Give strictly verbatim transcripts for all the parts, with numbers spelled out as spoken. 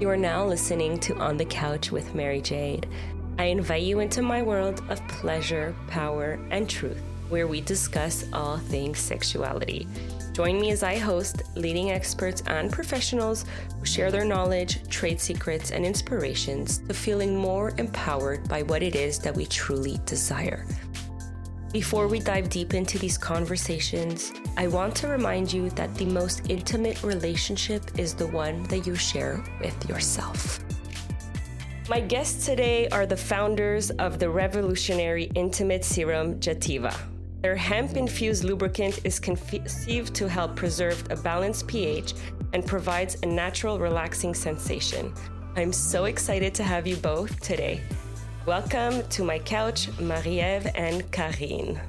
You are now listening to On the Couch with Mary Jade. I invite you into my world of pleasure, power, and truth, where we discuss all things sexuality. Join me as I host leading experts and professionals who share their knowledge, trade secrets, and inspirations to feeling more empowered by what it is that we truly desire. Before we dive deep into these conversations, I want to remind you that the most intimate relationship is the one that you share with yourself. My guests today are the founders of the revolutionary intimate serum Jativa. Their hemp-infused lubricant is conceived to help preserve a balanced pH and provides a natural, relaxing sensation. I'm so excited to have you both today. Welcome to my couch, Marie-Ève and Karine.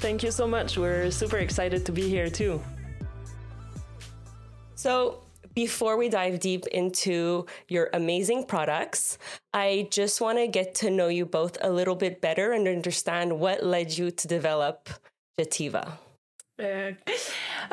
Thank you so much. We're super excited to be here too. So before we dive deep into your amazing products, I just want to get to know you both a little bit better and understand what led you to develop Jativa. Uh,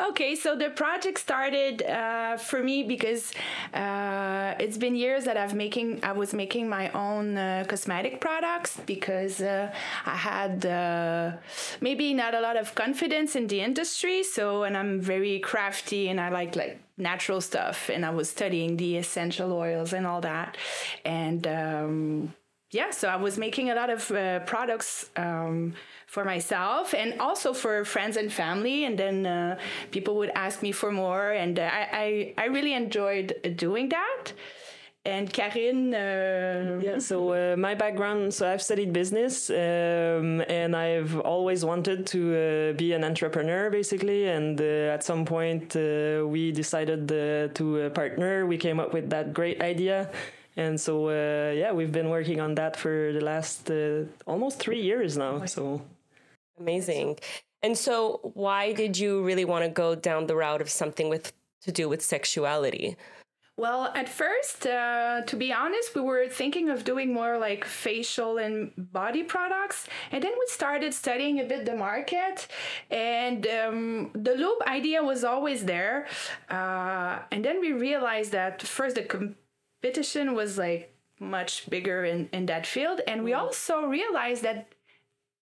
okay, so the project started uh, for me because uh, it's been years that I've making I was making my own uh, cosmetic products because uh, I had uh, maybe not a lot of confidence in the industry. So, and I'm very crafty and I like like natural stuff, and I was studying the essential oils and all that, and um, yeah, so I was making a lot of uh, products. Um, for myself and also for friends and family. And then uh, people would ask me for more. And uh, I, I, I really enjoyed doing that. And Karine? Uh... Yeah, so uh, my background, so I've studied business um, and I've always wanted to uh, be an entrepreneur, basically. And uh, at some point uh, we decided uh, to uh, partner. We came up with that great idea. And so, uh, yeah, we've been working on that for the last uh, almost three years now. So amazing. And so why did you really want to go down the route of something with to do with sexuality? Well, at first, uh, to be honest, we were thinking of doing more like facial and body products. And then we started studying a bit the market. And um, the lube idea was always there. Uh, and then we realized that first the com- competition was like much bigger in, in that field. And we also realized that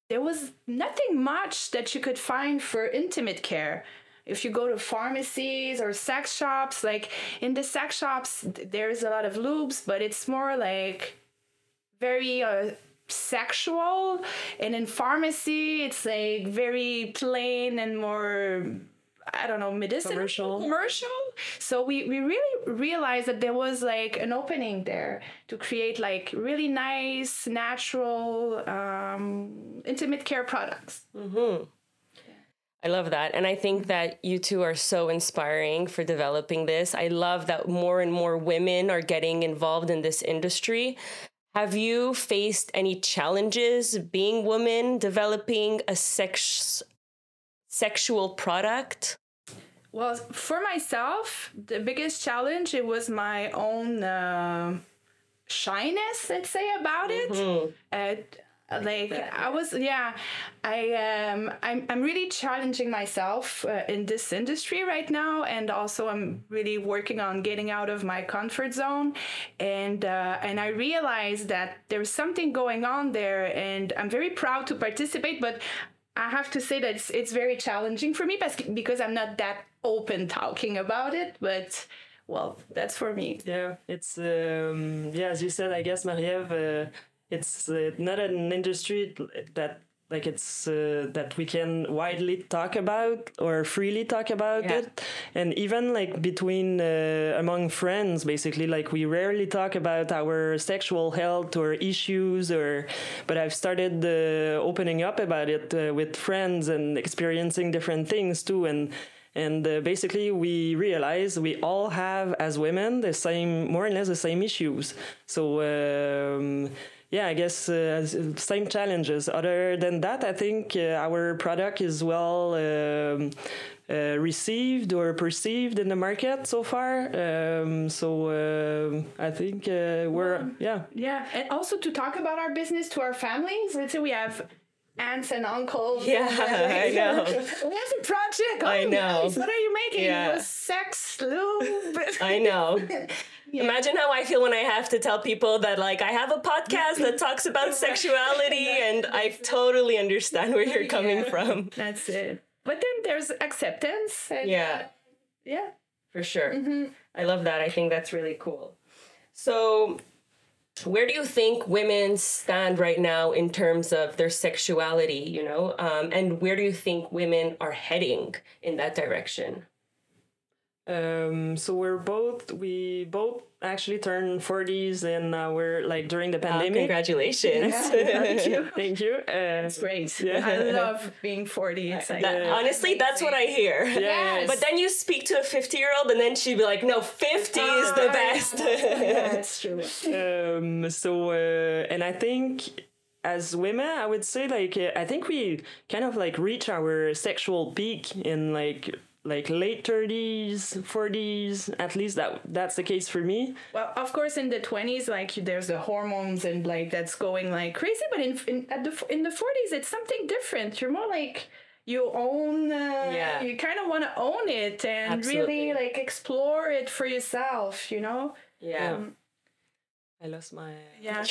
there was nothing much that you could find for intimate care. If you go to pharmacies or sex shops, like in the sex shops, there's a lot of lubes, but it's more like very uh, sexual. And in pharmacy, it's like very plain and more, I don't know, medicinal, commercial. commercial. So we, we really realized that there was like an opening there to create like really nice, natural, um, intimate care products. Mm-hmm. Yeah. I love that. And I think that you two are so inspiring for developing this. I love that more and more women are getting involved in this industry. Have you faced any challenges being women, developing a sex sexual product? Well, for myself, the biggest challenge, it was my own uh, shyness, let's say, about it. Mm-hmm. Uh, like I was, yeah, I um, I'm I'm really challenging myself uh, in this industry right now, and also I'm really working on getting out of my comfort zone, and uh, and I realized that there's something going on there, and I'm very proud to participate, but I have to say that it's, it's very challenging for me because I'm not that open talking about it, but well, that's for me. Yeah, it's, um, yeah, as you said, I guess, Marie-Ève, uh, it's uh, not an industry that like it's uh, that we can widely talk about or freely talk about yeah. it. And even like between uh, among friends, basically, like we rarely talk about our sexual health or issues or, but I've started uh, opening up about it uh, with friends and experiencing different things too. And, and uh, basically we realize we all have as women the same, more or less the same issues. So, um, Yeah, I guess uh, same challenges. Other than that, I think uh, our product is well um, uh, received or perceived in the market so far. Um, so uh, I think uh, we're, yeah. Yeah, and also to talk about our business to our families. Let's say we have aunts and uncles. Yeah, I know. What's a project? Oh, I know. Guys, what are you making? Yeah. It was sex, lube. I know. Yeah. Imagine how I feel when I have to tell people that, like, I have a podcast that talks about sexuality, and I totally understand where you're coming yeah. from. That's it. But then there's acceptance. And, yeah. Uh, yeah. For sure. Mm-hmm. I love that. I think that's really cool. So where do you think women stand right now in terms of their sexuality, you know? Um, and where do you think women are heading in that direction? Um, so we're both, we both actually turned forties, and uh, we're like during the pandemic. Oh, congratulations. Yeah, thank you. Thank you. Uh, it's great. Yeah. I love being forty. It's like, that, yeah. Honestly, that's what I hear. Yeah. Yes. But then you speak to a fifty year old and then she'd be like, no, fifty oh, is the best. Yeah, that's true. um, so, uh, and I think as women, I would say like, uh, I think we kind of like reach our sexual peak in like, like late thirties, forties, at least that that's the case for me. Well, of course, in the twenties, like there's the hormones and like that's going like crazy. But in in at the in the forties, it's something different. You're more like you own. Uh, yeah. You kind of want to own it and Absolutely. Really like explore it for yourself. You know. Yeah. Um, I lost my. Yeah.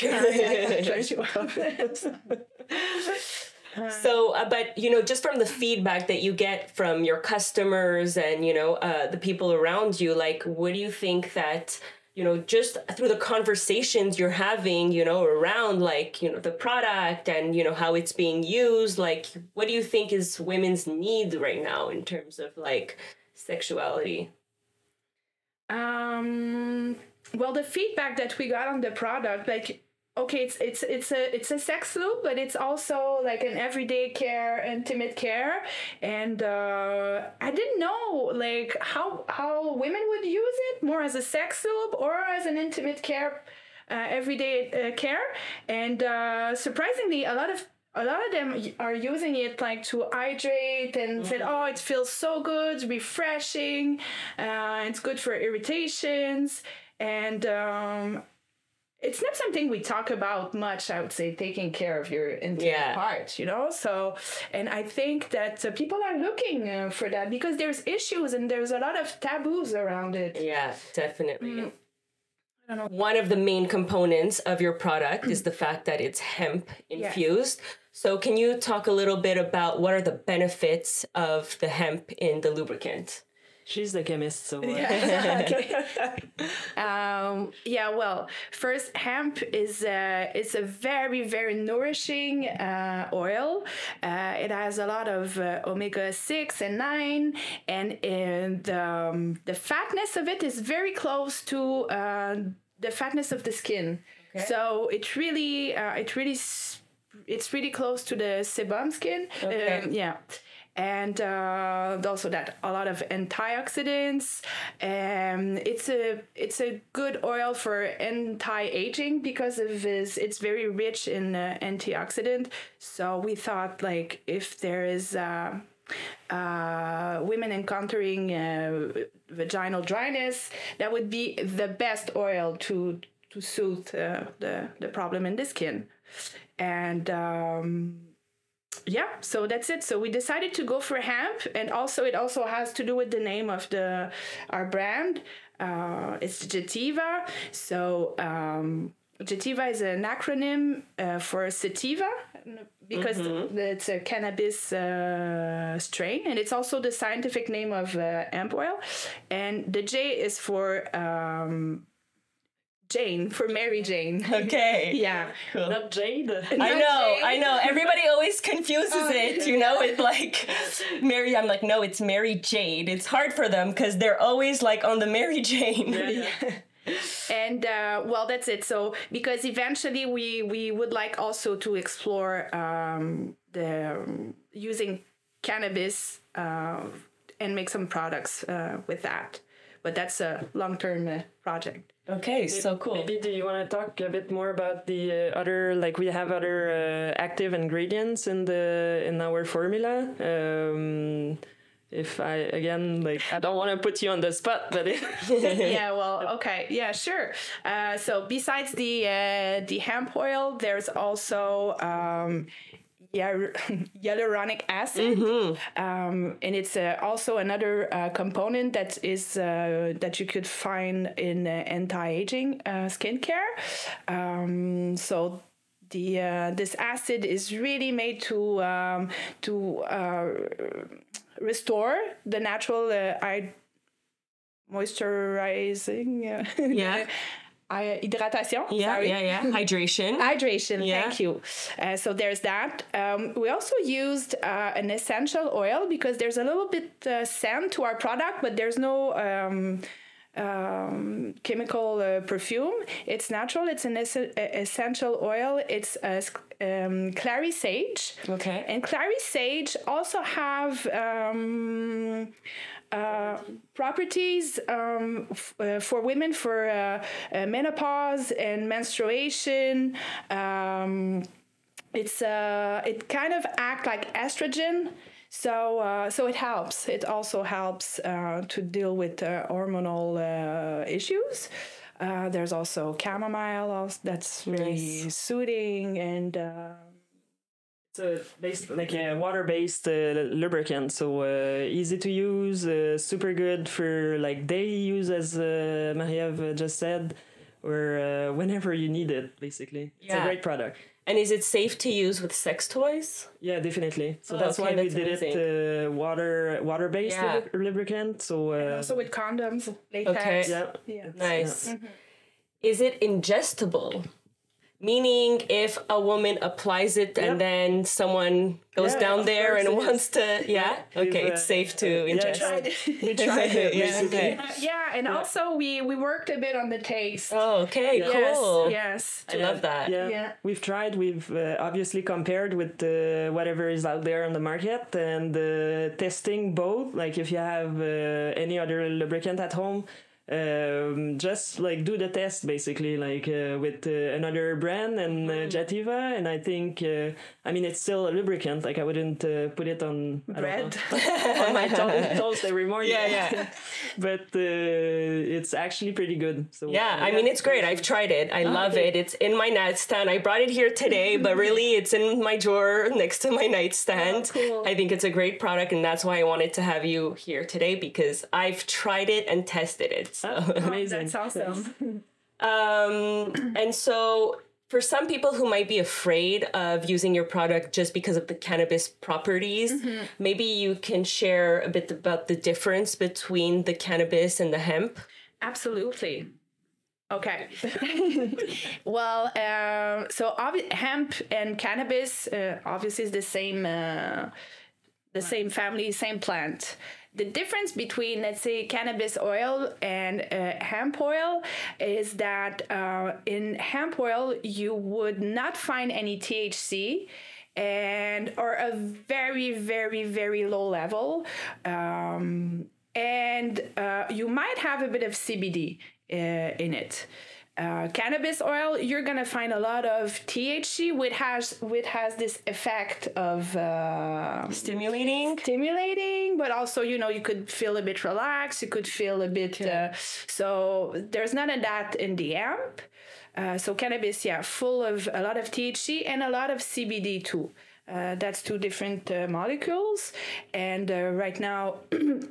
So, uh, but, you know, just from the feedback that you get from your customers and, you know, uh, the people around you, like, what do you think that, you know, just through the conversations you're having, you know, around, like, you know, the product and, you know, how it's being used, like, what do you think is women's need right now in terms of, like, sexuality? Um, well, the feedback that we got on the product, like, okay, it's it's it's a it's a sex loop, but it's also like an everyday care, intimate care, and uh, I didn't know like how how women would use it more as a sex loop or as an intimate care, uh, everyday uh, care, and uh, surprisingly, a lot of a lot of them are using it like to hydrate and mm-hmm. said, oh, it feels so good, refreshing, uh, it's good for irritations, and. Um, It's not something we talk about much, I would say, taking care of your intimate yeah. part, you know? So, and I think that uh, people are looking uh, for that because there's issues and there's a lot of taboos around it. Yeah, definitely. Mm. I don't know. One of the main components of your product is the fact that it's hemp infused. Yes. So can you talk a little bit about what are the benefits of the hemp in the lubricant? She's the chemist, so... Uh. Yeah. um, yeah, well, first, hemp is a, it's a very, very nourishing uh, oil. Uh, it has a lot of uh, omega six and nine, and, and um, the fatness of it is very close to uh, the fatness of the skin. Okay. So it really, uh, it really, it's really close to the sebum skin. Okay. Um, yeah. And uh, also that a lot of antioxidants. Um, it's a it's a good oil for anti-aging because of this, it's very rich in uh, antioxidant. So we thought like if there is uh, uh, women encountering uh, vaginal dryness, that would be the best oil to to soothe uh, the the problem in the skin. And um, yeah, so that's it. So we decided to go for hemp, and also it also has to do with the name of the our brand. Uh, it's Jativa. So um, Jativa is an acronym uh, for sativa because mm-hmm. it's a cannabis uh, strain, and it's also the scientific name of uh, hemp oil. And the J is for um, Jane, for Mary Jane. Okay. Yeah. Cool. Not Jade. I know, Jane. I know. Everybody always confuses oh, it, you know, with like Mary. I'm like, no, it's Mary Jade. It's hard for them because they're always like on the Mary Jane. Yeah. yeah. And uh, well, that's it. So because eventually we, we would like also to explore um, the um, using cannabis uh, and make some products uh, with that. But that's a long-term uh, project. Okay, maybe, so cool. Maybe do you want to talk a bit more about the uh, other, like we have other uh, active ingredients in the in our formula? Um, if I, again, like, I don't want to put you on the spot, but... yeah, well, okay, yeah, sure. Uh, so besides the, uh, the hemp oil, there's also... Um, hyaluronic acid, mm-hmm. um, and it's uh, also another uh, component that is uh, that you could find in uh, anti-aging uh, skincare. Um, so. The uh, this acid is really made to um, to uh, restore the natural uh, I moisturizing uh, yeah I, hydratation yeah sorry. yeah yeah hydration hydration yeah. Thank you. Uh, so there's that. Um, we also used uh, an essential oil because there's a little bit uh, scent to our product, but there's no. Um, Um, chemical uh, perfume. It's natural. It's an es- essential oil. It's uh, um, clary sage. Okay. And clary sage also have um, uh, properties um, f- uh, for women for uh, uh, menopause and menstruation. Um, it's uh, it kind of act like estrogen. So, uh, so it helps. It also helps uh, to deal with uh, hormonal uh, issues. Uh, there's also chamomile, also, that's really nice. Soothing and. Uh, it's a based, like a water-based uh, lubricant, so uh, easy to use, uh, super good for like daily use, as uh, Marie-Ève just said, or uh, whenever you need it, basically. Yeah. It's a great product. And is it safe to use with sex toys? Yeah, definitely. So oh, that's okay, why that's we did amazing. it uh, water water based yeah. lubricant. So uh, and also with condoms, latex. Okay. Yeah. Yeah. Nice. Yeah. Mm-hmm. Is it ingestible? Meaning, if a woman applies it yep. and then someone goes yeah, down there and wants to, yeah, okay, uh, it's safe to ingest. Yeah, we tried it. yeah, okay. yeah, and yeah. also we, we worked a bit on the taste. Oh, okay, yeah. cool. Yes, yes. I yeah, love that. Yeah. yeah, we've tried. We've uh, obviously compared with uh, whatever is out there on the market and uh, testing both. Like if you have uh, any other lubricant at home. Um, just like do the test basically, like uh, with uh, another brand and uh, Jativa, and I think uh, I mean it's still a lubricant. Like I wouldn't uh, put it on bread on my toast every morning. Yeah, yeah. But uh, it's actually pretty good. So yeah, yeah, I mean it's great. I've tried it. I oh, love okay. it. It's in my nightstand. I brought it here today, but really it's in my drawer next to my nightstand. Oh, cool. I think it's a great product, and that's why I wanted to have you here today because I've tried it and tested it. Oh, amazing. That's awesome. um, and so for some people who might be afraid of using your product just because of the cannabis properties, mm-hmm. maybe you can share a bit about the difference between the cannabis and the hemp. Absolutely. Okay. Well, uh, so obvi- hemp and cannabis uh, obviously is the same, uh, the same family, same plant. The difference between, let's say, cannabis oil and uh, hemp oil is that uh, in hemp oil, you would not find any T H C and or a very, very, very low level. Um, and uh, you might have a bit of C B D uh, in it. Uh, cannabis oil, you're gonna find a lot of T H C, which has which has this effect of uh, stimulating, stimulating, but also you know you could feel a bit relaxed, you could feel a bit. Yeah. Uh, so there's none of that in the hemp. Uh, so cannabis, yeah, full of a lot of T H C and a lot of C B D too. Uh, that's two different uh, molecules. And uh, right now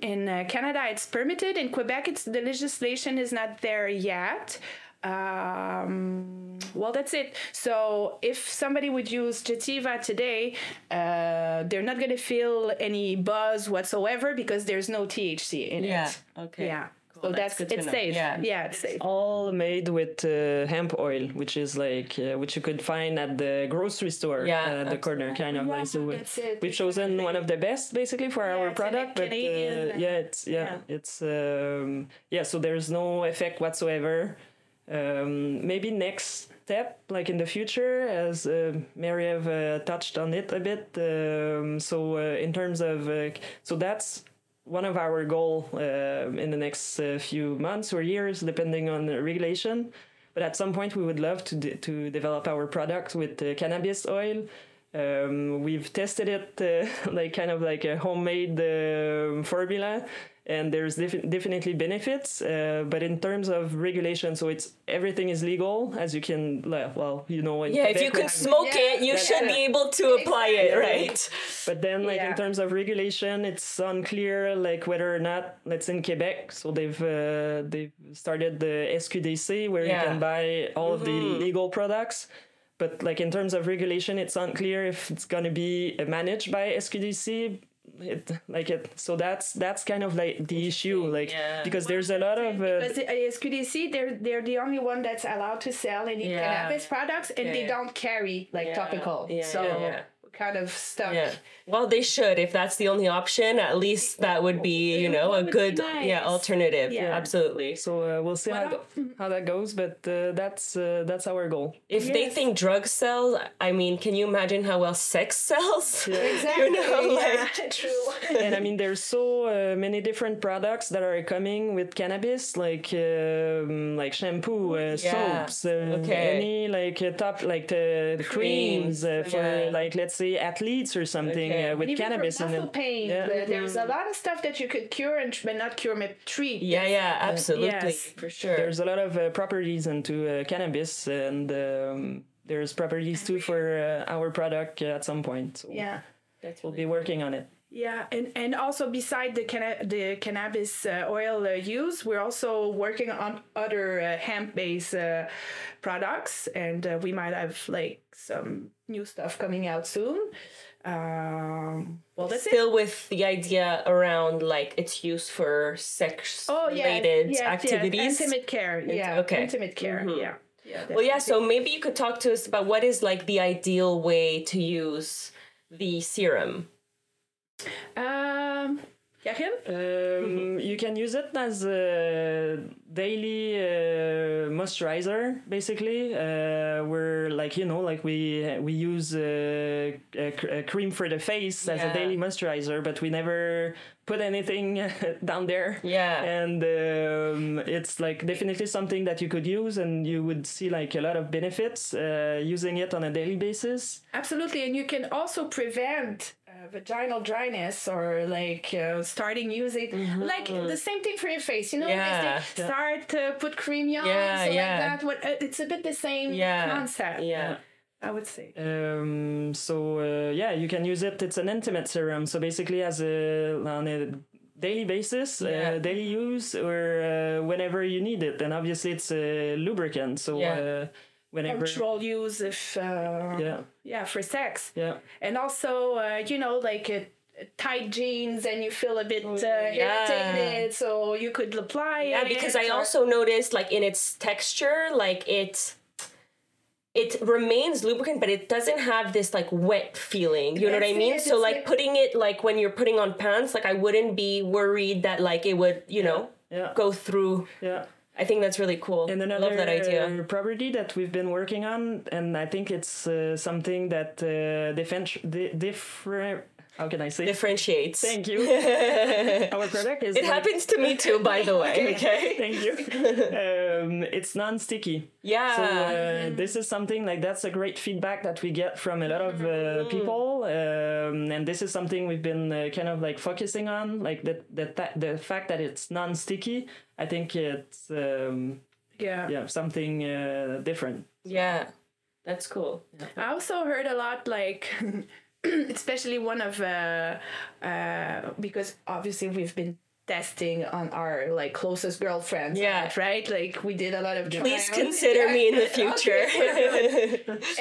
in uh, Canada it's permitted. In Quebec, it's the legislation is not there yet. Um, well, that's it. So if somebody would use Jativa today, uh, they're not going to feel any buzz whatsoever because there's no T H C in yeah, it. Yeah. Okay. Yeah. Cool. So that's, that's it's know. safe. Yeah. yeah, it's safe. All made with uh, hemp oil, which is like uh, which you could find at the grocery store. Yeah. Uh, at the corner, right. kind of. Yeah, like, so that's it. We've chosen one of the best, basically, for yeah, our product. But uh, yeah, it's yeah, yeah. it's um, yeah. So there's no effect whatsoever. Um, maybe next step, like in the future, as uh, Marie-Ève uh, touched on it a bit. Um, so uh, in terms of, uh, so that's one of our goal uh, in the next uh, few months or years, depending on the regulation. But at some point, we would love to de- to develop our product with uh, cannabis oil. Um, we've tested it uh, like kind of like a homemade uh, formula. and there's def- definitely benefits. Uh, but in terms of regulation, so it's everything is legal, as you can, well, you know. Yeah, if you can smoke yeah, it, you yeah, should yeah. be able to apply it, right? But then, like, yeah. in terms of regulation, it's unclear, like, whether or not, let's in Quebec, so they've uh, they've started the S Q D C, where yeah. you can buy all mm-hmm. of the legal products. But, like, in terms of regulation, it's unclear if it's going to be managed by S Q D C. It, like it, so that's that's kind of like the issue, like yeah. because well, there's a lot of uh, because the S Q D C, they're they're the only one that's allowed to sell any yeah. cannabis products, and yeah. they don't carry like yeah. topical, yeah. so yeah. kind of stuck. Yeah. Well, they should, if that's the only option. At least that would be, you know, a good nice. yeah alternative. Yeah. Absolutely. So uh, we'll see how, the, how that goes, but uh, that's uh, that's our goal. If yes. they think drugs sell, I mean, can you imagine how well sex sells? Yeah. Exactly. You know, like, yeah, true. And I mean, there's so uh, many different products that are coming with cannabis, like um, like shampoo, uh, yeah. soaps, uh, okay. any like uh, top like uh, creams uh, for yeah. like, let's say, athletes or something, okay. uh, with even cannabis and muscle pain. Yeah. Uh, there's a lot of stuff that you could cure and but not cure, but treat. Yeah, yeah, absolutely, uh, yes. for sure. There's a lot of uh, properties into uh, cannabis, and um, there's properties too for uh, our product uh, at some point. So yeah, that's we'll really be working on it. Yeah, and, and also beside the canna- the cannabis uh, oil uh, use, we're also working on other uh, hemp-based uh, products, and uh, we might have like some new stuff coming out soon. Um, well, that's still it. With the idea around like its use for sex-related oh, yes, yes, activities, yes. intimate care, yeah, okay, intimate care, mm-hmm. yeah. yeah well, yeah. So maybe you could talk to us about what is like the ideal way to use the serum. Um, Karine? Um, you can use it as a daily uh, moisturizer, basically. Uh, we're like, you know, like we we use uh, a, cr- a cream for the face as yeah. a daily moisturizer, but we never put anything down there. Yeah. And um, it's like definitely something that you could use, and you would see like a lot of benefits uh, using it on a daily basis. Absolutely, and you can also prevent vaginal dryness, or like uh, starting using mm-hmm. like the same thing for your face, you know, yeah. they start to uh, put cream on, yeah, so yeah. like that. What, uh, it's a bit the same yeah. concept. Yeah. I would say. Um. So uh, yeah, you can use it. It's an intimate serum, so basically as a on a daily basis, yeah. uh, daily use, or uh, whenever you need it. And obviously it's a lubricant, so. Yeah. Uh, Whenever. Control use if uh, yeah yeah for sex, yeah and also uh, you know, like uh, tight jeans and you feel a bit uh, yeah. irritated, so you could apply yeah it because I or... also noticed like in its texture, like it's it remains lubricant, but it doesn't have this like wet feeling. You know what I mean? So like putting it like when you're putting on pants, like I wouldn't be worried that like it would, you know, yeah. go through. Yeah. I think that's really cool. And another I love that idea. Uh, property that we've been working on, and I think it's uh, something that uh, different, di- different. How can I say? Differentiates. Thank you. Our product is. It like, happens to me too, by the way. Okay. Thank you. Um, it's non-sticky. Yeah. So uh, mm-hmm. this is something like that's a great feedback that we get from a lot of uh, people, um, and this is something we've been uh, kind of like focusing on, like the the the fact that it's non-sticky. I think it's um, yeah yeah something uh, different. Yeah, that's cool. Yeah. I also heard a lot like. Especially one of uh, uh, because obviously we've been testing on our like closest girlfriends, yeah, that, right? Like we did a lot of. Please trials. Consider me in the future.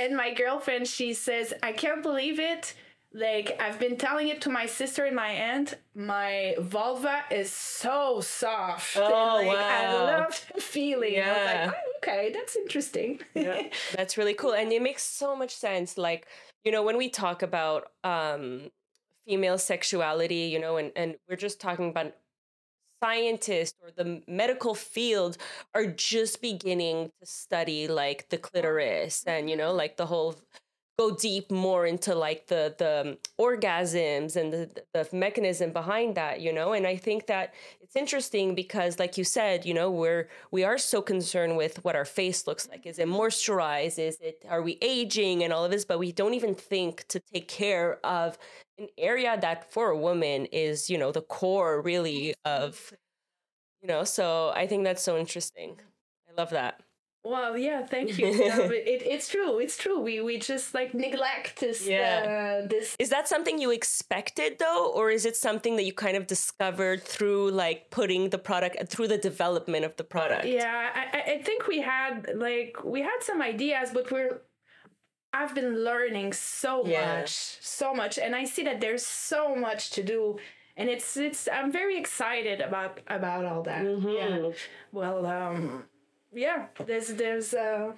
And my girlfriend, she says, "I can't believe it. Like I've been telling it to my sister and my aunt. My vulva is so soft. Oh and, like, wow! I love the feeling. Yeah. I was like, oh, okay, that's interesting. Yeah. That's really cool, and it makes so much sense. Like." You know, when we talk about um, female sexuality, you know, and, and we're just talking about scientists or the medical field are just beginning to study like the clitoris and, you know, like the whole go deep more into like the the orgasms and the, the mechanism behind that, you know. And I think that it's interesting because, like you said, you know, we're we are so concerned with what our face looks like. Is it moisturized? Is it, are we aging and all of this? But we don't even think to take care of an area that for a woman is, you know, the core really of, you know. So I think that's so interesting. I love that. Well, yeah, thank you. No, it, it's true. It's true. We we just like neglect this. Yeah. Uh, this. Is that something you expected though? Or is it something that you kind of discovered through like putting the product, through the development of the product? Yeah, I, I think we had like, we had some ideas, but we're, I've been learning so yeah. much, so much. And I see that there's so much to do. And it's, it's, I'm very excited about, about all that. Mm-hmm. Yeah. Well, um... yeah, there's, there's, uh...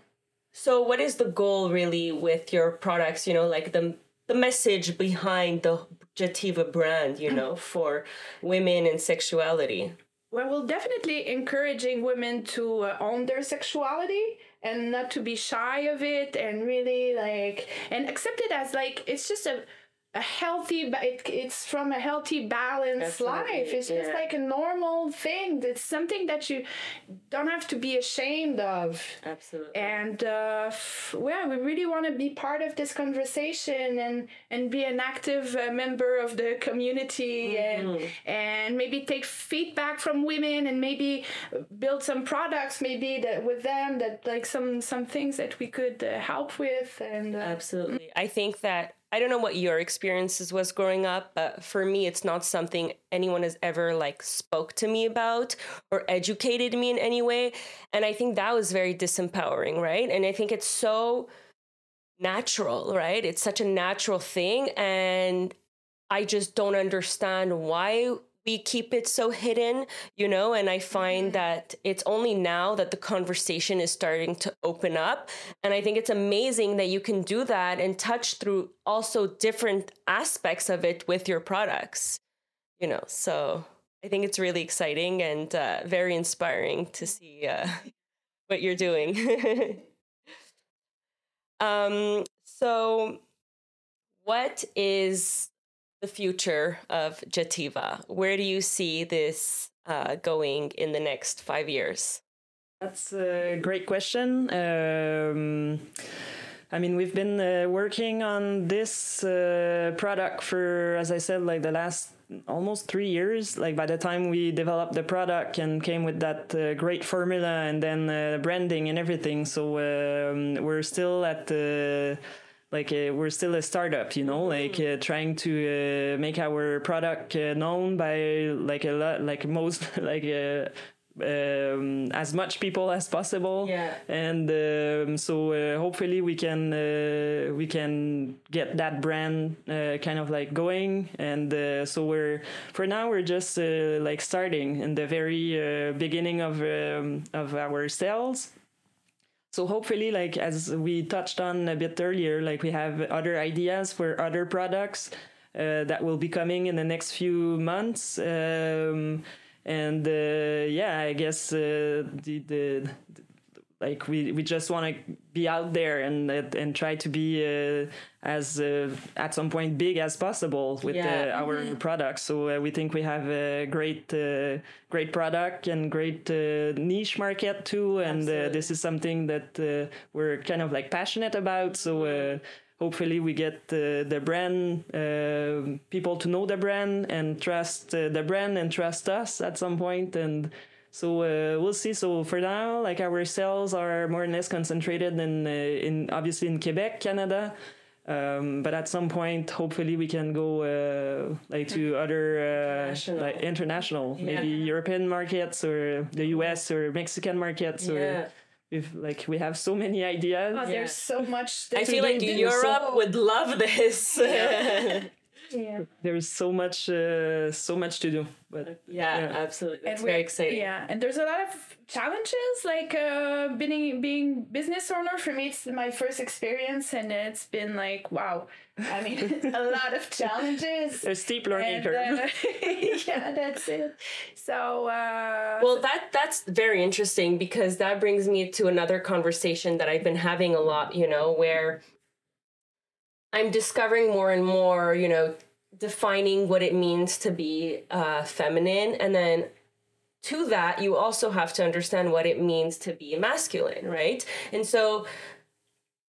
So what is the goal really with your products, you know, like the, the message behind the Jativa brand, you know, for women and sexuality? Well, we're definitely encouraging women to uh, own their sexuality and not to be shy of it and really like, and accept it as like, it's just a, a healthy, it, it's from a healthy, balanced life. It's yeah. just like a normal thing. It's something that you don't have to be ashamed of. Absolutely. And, uh, f- well, we really want to be part of this conversation and, and be an active uh, member of the community mm-hmm. and, and maybe take feedback from women and maybe build some products maybe that with them that like some, some things that we could uh, help with. And uh, Absolutely. I think that I don't know what your experiences was growing up, but for me, it's not something anyone has ever like spoke to me about or educated me in any way. And I think that was very disempowering, right? And I think it's so natural, right? It's such a natural thing. And I just don't understand why we keep it so hidden, you know? And I find that it's only now that the conversation is starting to open up. And I think it's amazing that you can do that and touch through also different aspects of it with your products, you know? So I think it's really exciting and uh, very inspiring to see uh, what you're doing. um, so what is the future of Jativa? Where do you see this uh, going in the next five years? That's a great question. Um, I mean, we've been uh, working on this uh, product for, as I said, like the last almost three years. Like by the time we developed the product and came with that uh, great formula and then uh, branding and everything. So um, we're still at the... Uh, Like uh, we're still a startup, you know, like uh, trying to uh, make our product uh, known by like a lot, like most, like uh, um, as much people as possible. Yeah. And um, so uh, hopefully we can uh, we can get that brand uh, kind of like going. And uh, so we're for now we're just uh, like starting in the very uh, beginning of um, of our sales. So hopefully, like as we touched on a bit earlier, like we have other ideas for other products uh, that will be coming in the next few months. Um, and uh, yeah, I guess uh, the, the the like we, we just want to be out there and and try to be uh, as uh, at some point big as possible with yeah. uh, our mm-hmm. products. So uh, we think we have a great uh, great product and great uh, niche market too, and uh, this is something that uh, we're kind of like passionate about. So uh, hopefully we get uh, the brand uh, people to know the brand and trust uh, the brand and trust us at some point. And so uh, we'll see. So for now, like our sales are more or less concentrated in uh, in obviously in Quebec, Canada. Um, but at some point, hopefully, we can go uh, like to other uh, international. like international, yeah. maybe European markets or the U S or Mexican markets. Yeah. Or if like we have so many ideas. Oh, there's yeah. so much. That I feel like Europe so... would love this. Yeah. Yeah. There's so much, uh, so much to do. But yeah, yeah. absolutely, it's very exciting. Yeah, and there's a lot of challenges, like uh, being being business owner. For me, it's my first experience, and it's been like wow. I mean, a lot of challenges. A steep learning and, curve. Uh, yeah, that's it. So. Uh, well, that that's very interesting because that brings me to another conversation that I've been having a lot. You know where. I'm discovering more and more, you know, defining what it means to be uh, feminine. And then to that, you also have to understand what it means to be masculine, right? And so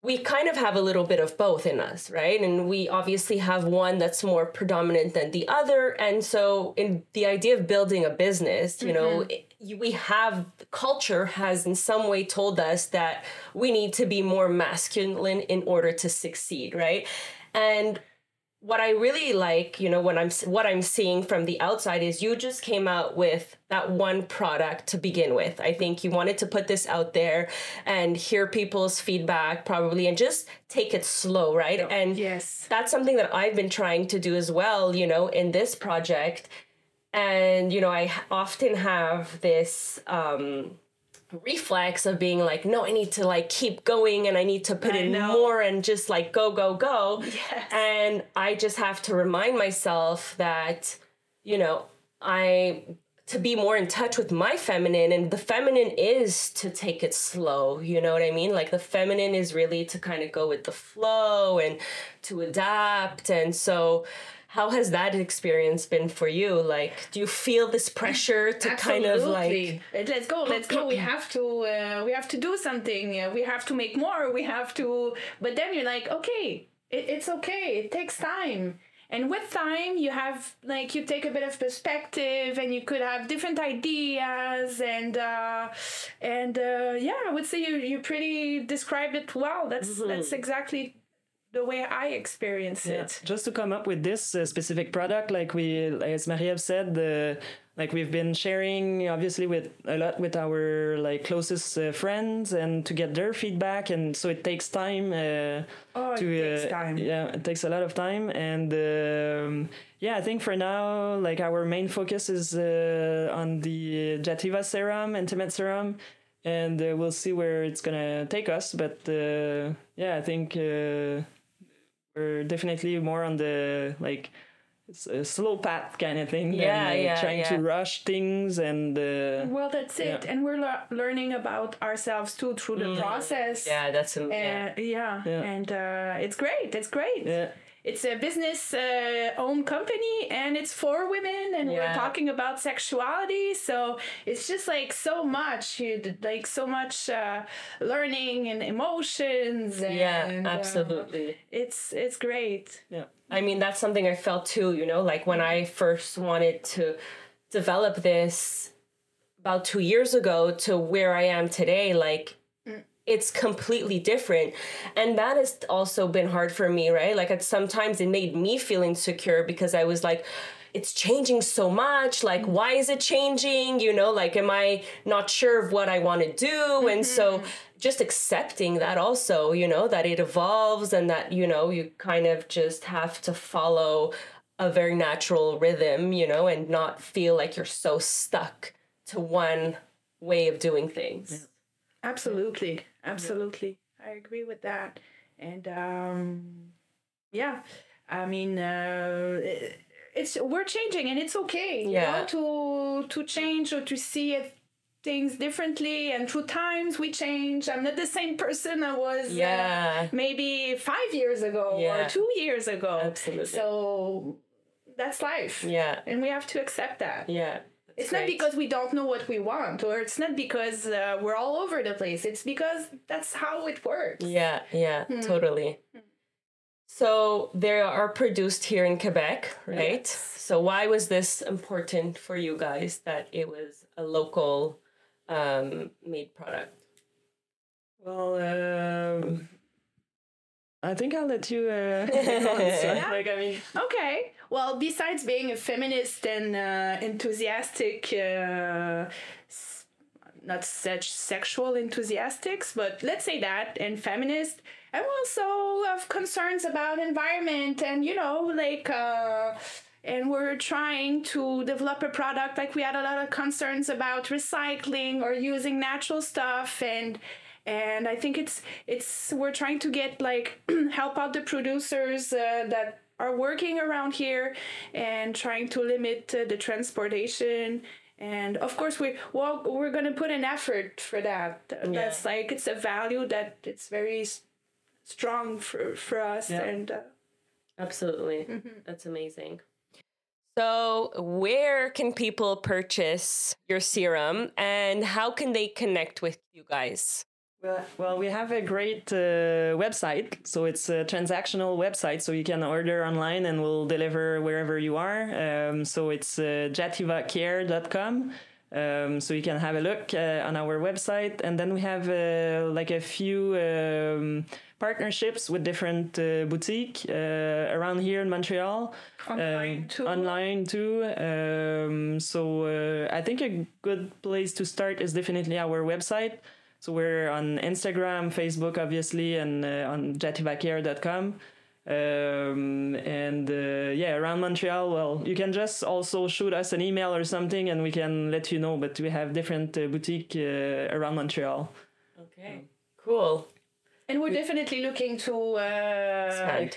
we kind of have a little bit of both in us, right? And we obviously have one that's more predominant than the other. And so in the idea of building a business, you mm-hmm. know, it, we have, culture has in some way told us that we need to be more masculine in order to succeed, right? And what I really like, you know, when I'm what I'm seeing from the outside is you just came out with that one product to begin with. I think you wanted to put this out there and hear people's feedback probably and just take it slow, right? No. And yes, that's something that I've been trying to do as well, you know, in this project. And, you know, I often have this um, reflex of being like, no, I need to like keep going and I need to put I in know. more and just like go, go, go. Yes. And I just have to remind myself that, you know, I to be more in touch with my feminine, and the feminine is to take it slow. You know what I mean? Like the feminine is really to kind of go with the flow and to adapt. And so how has that experience been for you? Like, do you feel this pressure to Absolutely. kind of like let's go, let's go. We have to, uh, we have to do something. Uh, we have to make more. We have to. But then you're like, okay, it, it's okay. It takes time, and with time, you have like you take a bit of perspective, and you could have different ideas, and uh, and uh, yeah, I would say you you pretty described it well. That's mm-hmm. that's exactly the way I experience yeah. it. Just to come up with this uh, specific product, like we, as Marie-Ève said, uh, like we've been sharing obviously with a lot with our like closest uh, friends and to get their feedback, and so it takes time. Uh, oh, to, it takes uh, time. Yeah, it takes a lot of time, and um, yeah, I think for now, like our main focus is uh, on the Jativa serum, intimate serum. And uh, we'll see where it's gonna take us, but uh, yeah, I think uh, we're definitely more on the like a slow path kind of thing yeah, than like, yeah, trying yeah. to rush things. And uh, well, that's it. Yeah. And we're le- learning about ourselves too through the mm. process. Yeah, that's a, yeah. Uh, yeah. yeah, and uh, it's great. It's great. Yeah. It's a business-owned uh, company, and it's for women, and yeah. we're talking about sexuality. So it's just like so much, you like so much uh, learning and emotions. And, yeah, absolutely. Um, it's it's great. Yeah, I mean that's something I felt too. You know, like when I first wanted to develop this about two years ago to where I am today, like. It's completely different. And that has also been hard for me, right? Like, sometimes it made me feel insecure because I was like, it's changing so much. Like, why is it changing? You know, like, am I not sure of what I want to do? Mm-hmm. And so just accepting that also, you know, that it evolves and that, you know, you kind of just have to follow a very natural rhythm, you know, and not feel like you're so stuck to one way of doing things. Yeah. Absolutely. Absolutely. I agree with that. And, um, yeah, I mean, uh, it's, we're changing and it's okay yeah. you know, to, to change or to see it, things differently. And through times we change. I'm not the same person I was yeah. uh, maybe five years ago yeah. or two years ago. Absolutely. So that's life. Yeah. And we have to accept that. Yeah. It's right. Not because we don't know what we want, or it's not because uh, we're all over the place. It's because that's how it works. Yeah, yeah, mm. totally. Mm. So they are produced here in Quebec, right? Yes. So why was this important for you guys that it was a local um, made product? Well, um, I think I'll let you uh, yeah. like, I mean, okay. Well, besides being a feminist and uh, enthusiastic, uh, s- not such sexual enthusiastics, but let's say that, and feminist, I'm also of concerns about environment and, you know, like, uh, and we're trying to develop a product. Like, we had a lot of concerns about recycling or using natural stuff, and and I think it's it's we're trying to get like help out the producers uh, that are working around here and trying to limit uh, the transportation. And of course we well we're going to put an effort for that. That's yeah. like it's a value that it's very strong for, for us. Yep. And uh, absolutely. Mm-hmm. That's amazing. So where can people purchase your serum and how can they connect with you guys? Well, well we have a great uh, website. So it's a transactional website. So you can order online and we'll deliver wherever you are. Um, so it's uh, jativa care dot com. Um, so you can have a look uh, on our website. And then we have uh, like a few um, partnerships with different uh, boutiques uh, around here in Montreal. Online um, too. Online too. Um, so uh, I think a good place to start is definitely our website. So we're on Instagram, Facebook, obviously, and uh, on jativa care dot com. Um, and uh, yeah, around Montreal, well, you can just also shoot us an email or something and we can let you know, but we have different uh, boutiques uh, around Montreal. Okay, um, cool. And we're we, definitely looking to uh, expand. expand.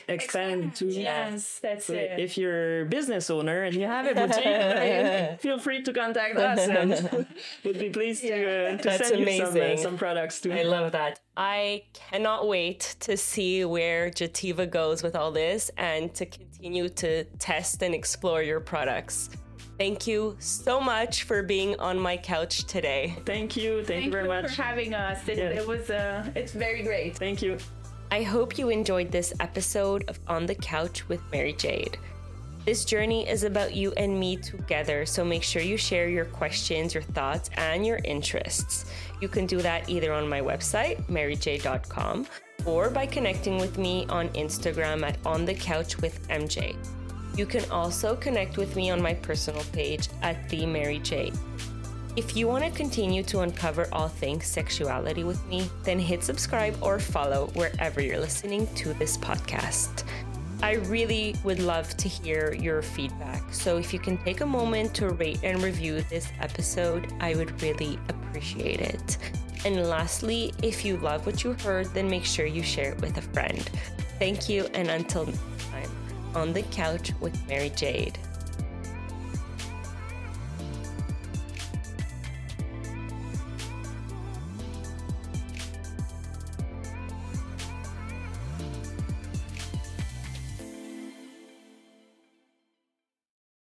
Expand to. Yes, that's so it. If you're a business owner and you have a boutique, feel free to contact us and we'd be pleased yeah. to, uh, to that's send amazing. you some, uh, some products too. I love that. I cannot wait to see where Jativa goes with all this and to continue to test and explore your products. Thank you so much for being on my couch today. Thank you. Thank, Thank you very you much for having us. It, yes. it was uh, it's very great. Thank you. I hope you enjoyed this episode of On the Couch with Mary Jade. This journey is about you and me together, so make sure you share your questions, your thoughts, and your interests. You can do that either on my website, mary jade dot com, or by connecting with me on Instagram at on the couch with M J. You can also connect with me on my personal page at The Mary Jade. If you want to continue to uncover all things sexuality with me, then hit subscribe or follow wherever you're listening to this podcast. I really would love to hear your feedback. So if you can take a moment to rate and review this episode, I would really appreciate it. And lastly, if you love what you heard, then make sure you share it with a friend. Thank you, and until next time. On the Couch with Mary Jade.